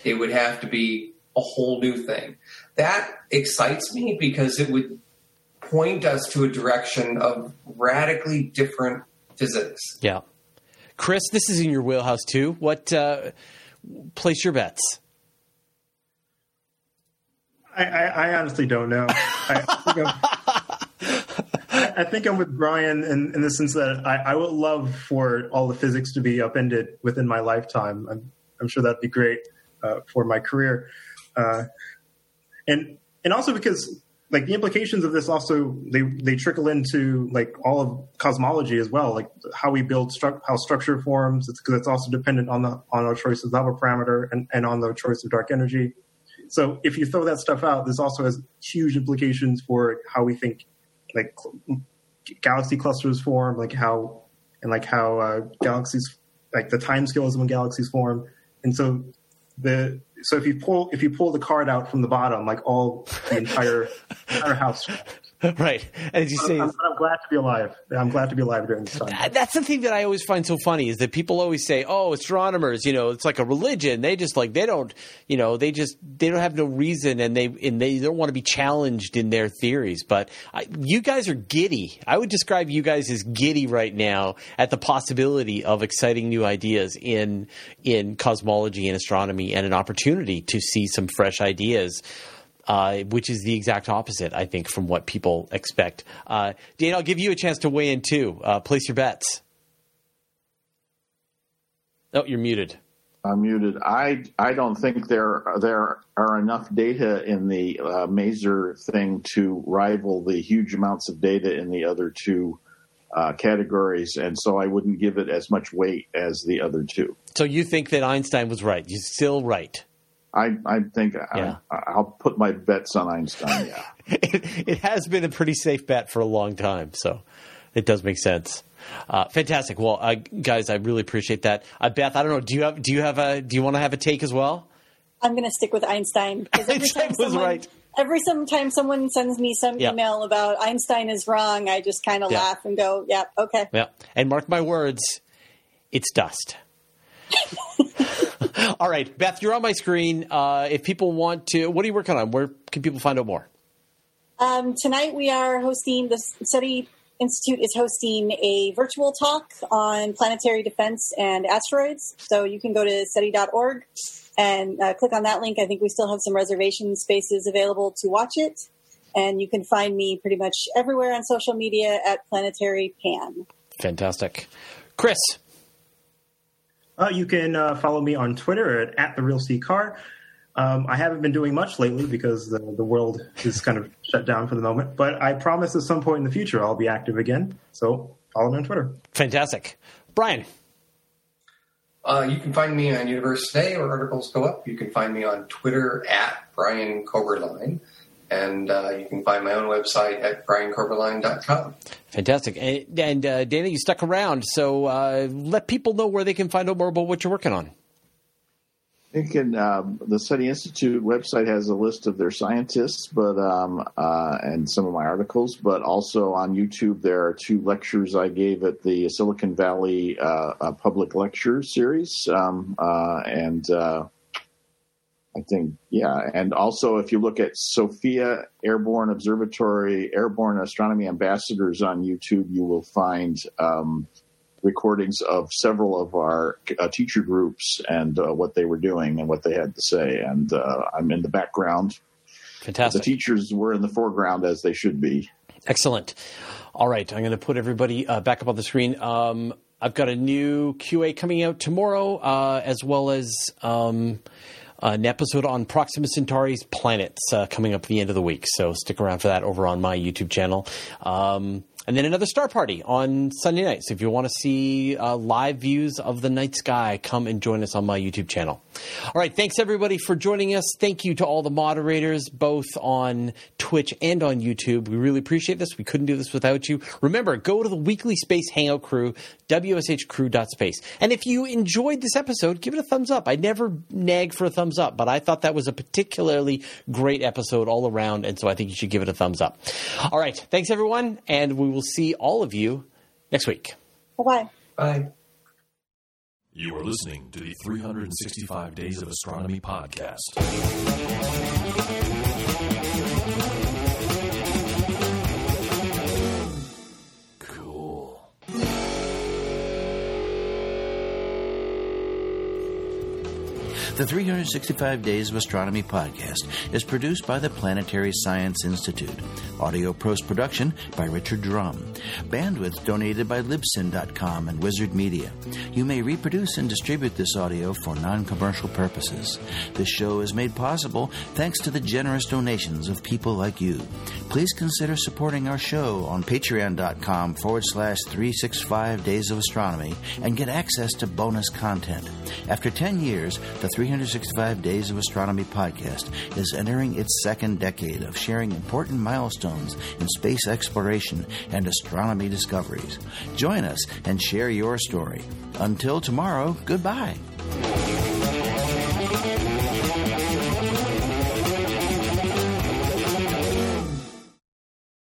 It would have to be a whole new thing. That excites me because it would point us to a direction of radically different physics. Yeah. Chris, this is in your wheelhouse too. What, place your bets. I honestly don't know. I think I'm with Brian in the sense that I would love for all the physics to be upended within my lifetime. I'm sure that'd be great for my career. And also because, like, the implications of this also, they trickle into, like, all of cosmology as well, like how we build how structure forms. It's because it's also dependent on our choice of lava parameter and on the choice of dark energy. So if you throw that stuff out, this also has huge implications for how we think, like, galaxy clusters form, how galaxies, like the time scales when galaxies form. And so if you pull the card out from the bottom, like all the entire house, right? And as you say, I'm glad to be alive. I'm glad to be alive during this time. That's the thing that I always find so funny is that people always say, "Oh, astronomers, you know, it's like a religion. They just like they don't, you know, they don't have no reason, and they don't want to be challenged in their theories." But you guys are giddy. I would describe you guys as giddy right now at the possibility of exciting new ideas in cosmology and astronomy, and an opportunity to see some fresh ideas. Which is the exact opposite, I think, from what people expect. Dana, I'll give you a chance to weigh in, too. Place your bets. Oh, you're muted. I'm muted. I don't think there are enough data in the Maser thing to rival the huge amounts of data in the other two categories, and so I wouldn't give it as much weight as the other two. So you think that Einstein was right. You're still right. I think yeah. I'll put my bets on Einstein, yeah. It has been a pretty safe bet for a long time, so it does make sense. Fantastic. Well, guys, I really appreciate that. Beth, I don't know, do you want to have a take as well? I'm going to stick with Einstein. Every time someone sends me some email about Einstein is wrong, I just kind of laugh and go, yeah, okay. Yeah. And mark my words, it's dust. All right, Beth, you're on my screen. If people want to, what are you working on? Where can people find out more? Tonight we are hosting, the SETI Institute is hosting a virtual talk on planetary defense and asteroids. So you can go to SETI.org and click on that link. I think we still have some reservation spaces available to watch it. And you can find me pretty much everywhere on social media at Planetary Pan. Fantastic. Chris. You can follow me on Twitter at @TheRealCCarr. I haven't been doing much lately because the world is kind of shut down for the moment. But I promise at some point in the future I'll be active again. So follow me on Twitter. Fantastic. Brian. You can find me on Universe Today where articles go up. You can find me on Twitter at Brian Koberlein. And you can find my own website at BrianKoberlein.com. Fantastic. And Dana, you stuck around. So let people know where they can find out more about what you're working on. I think the SETI Institute website has a list of their scientists and some of my articles. But also on YouTube, there are two lectures I gave at the Silicon Valley Public Lecture Series. I think, yeah. And also, if you look at SOFIA Airborne Observatory, Airborne Astronomy Ambassadors on YouTube, you will find recordings of several of our teacher groups and what they were doing and what they had to say. And I'm in the background. Fantastic. The teachers were in the foreground, as they should be. Excellent. All right. I'm going to put everybody back up on the screen. I've got a new QA coming out tomorrow, as well as an episode on Proxima Centauri's planets coming up at the end of the week. So stick around for that over on my YouTube channel. And then another star party on Sunday night. So if you want to see live views of the night sky, come and join us on my YouTube channel. All right. Thanks, everybody, for joining us. Thank you to all the moderators, both on Twitch and on YouTube. We really appreciate this. We couldn't do this without you. Remember, go to the Weekly Space Hangout crew, WSHcrew.space. And if you enjoyed this episode, give it a thumbs up. I never nag for a thumbs up, but I thought that was a particularly great episode all around, and so I think you should give it a thumbs up. All right. Thanks, everyone, and we will see all of you next week. Bye-bye. Bye. You are listening to the 365 Days of Astronomy podcast. Cool. The 365 Days of Astronomy podcast is produced by the Planetary Science Institute. Audio post-production by Richard Drum. Bandwidth donated by Libsyn.com and Wizard Media. You may reproduce and distribute this audio for non-commercial purposes. This show is made possible thanks to the generous donations of people like you. Please consider supporting our show on Patreon.com/365 Days of Astronomy and get access to bonus content. After 10 years, the 365 Days of Astronomy podcast is entering its second decade of sharing important milestones in space exploration and astronomy discoveries. Join us and share your story. Until tomorrow, goodbye.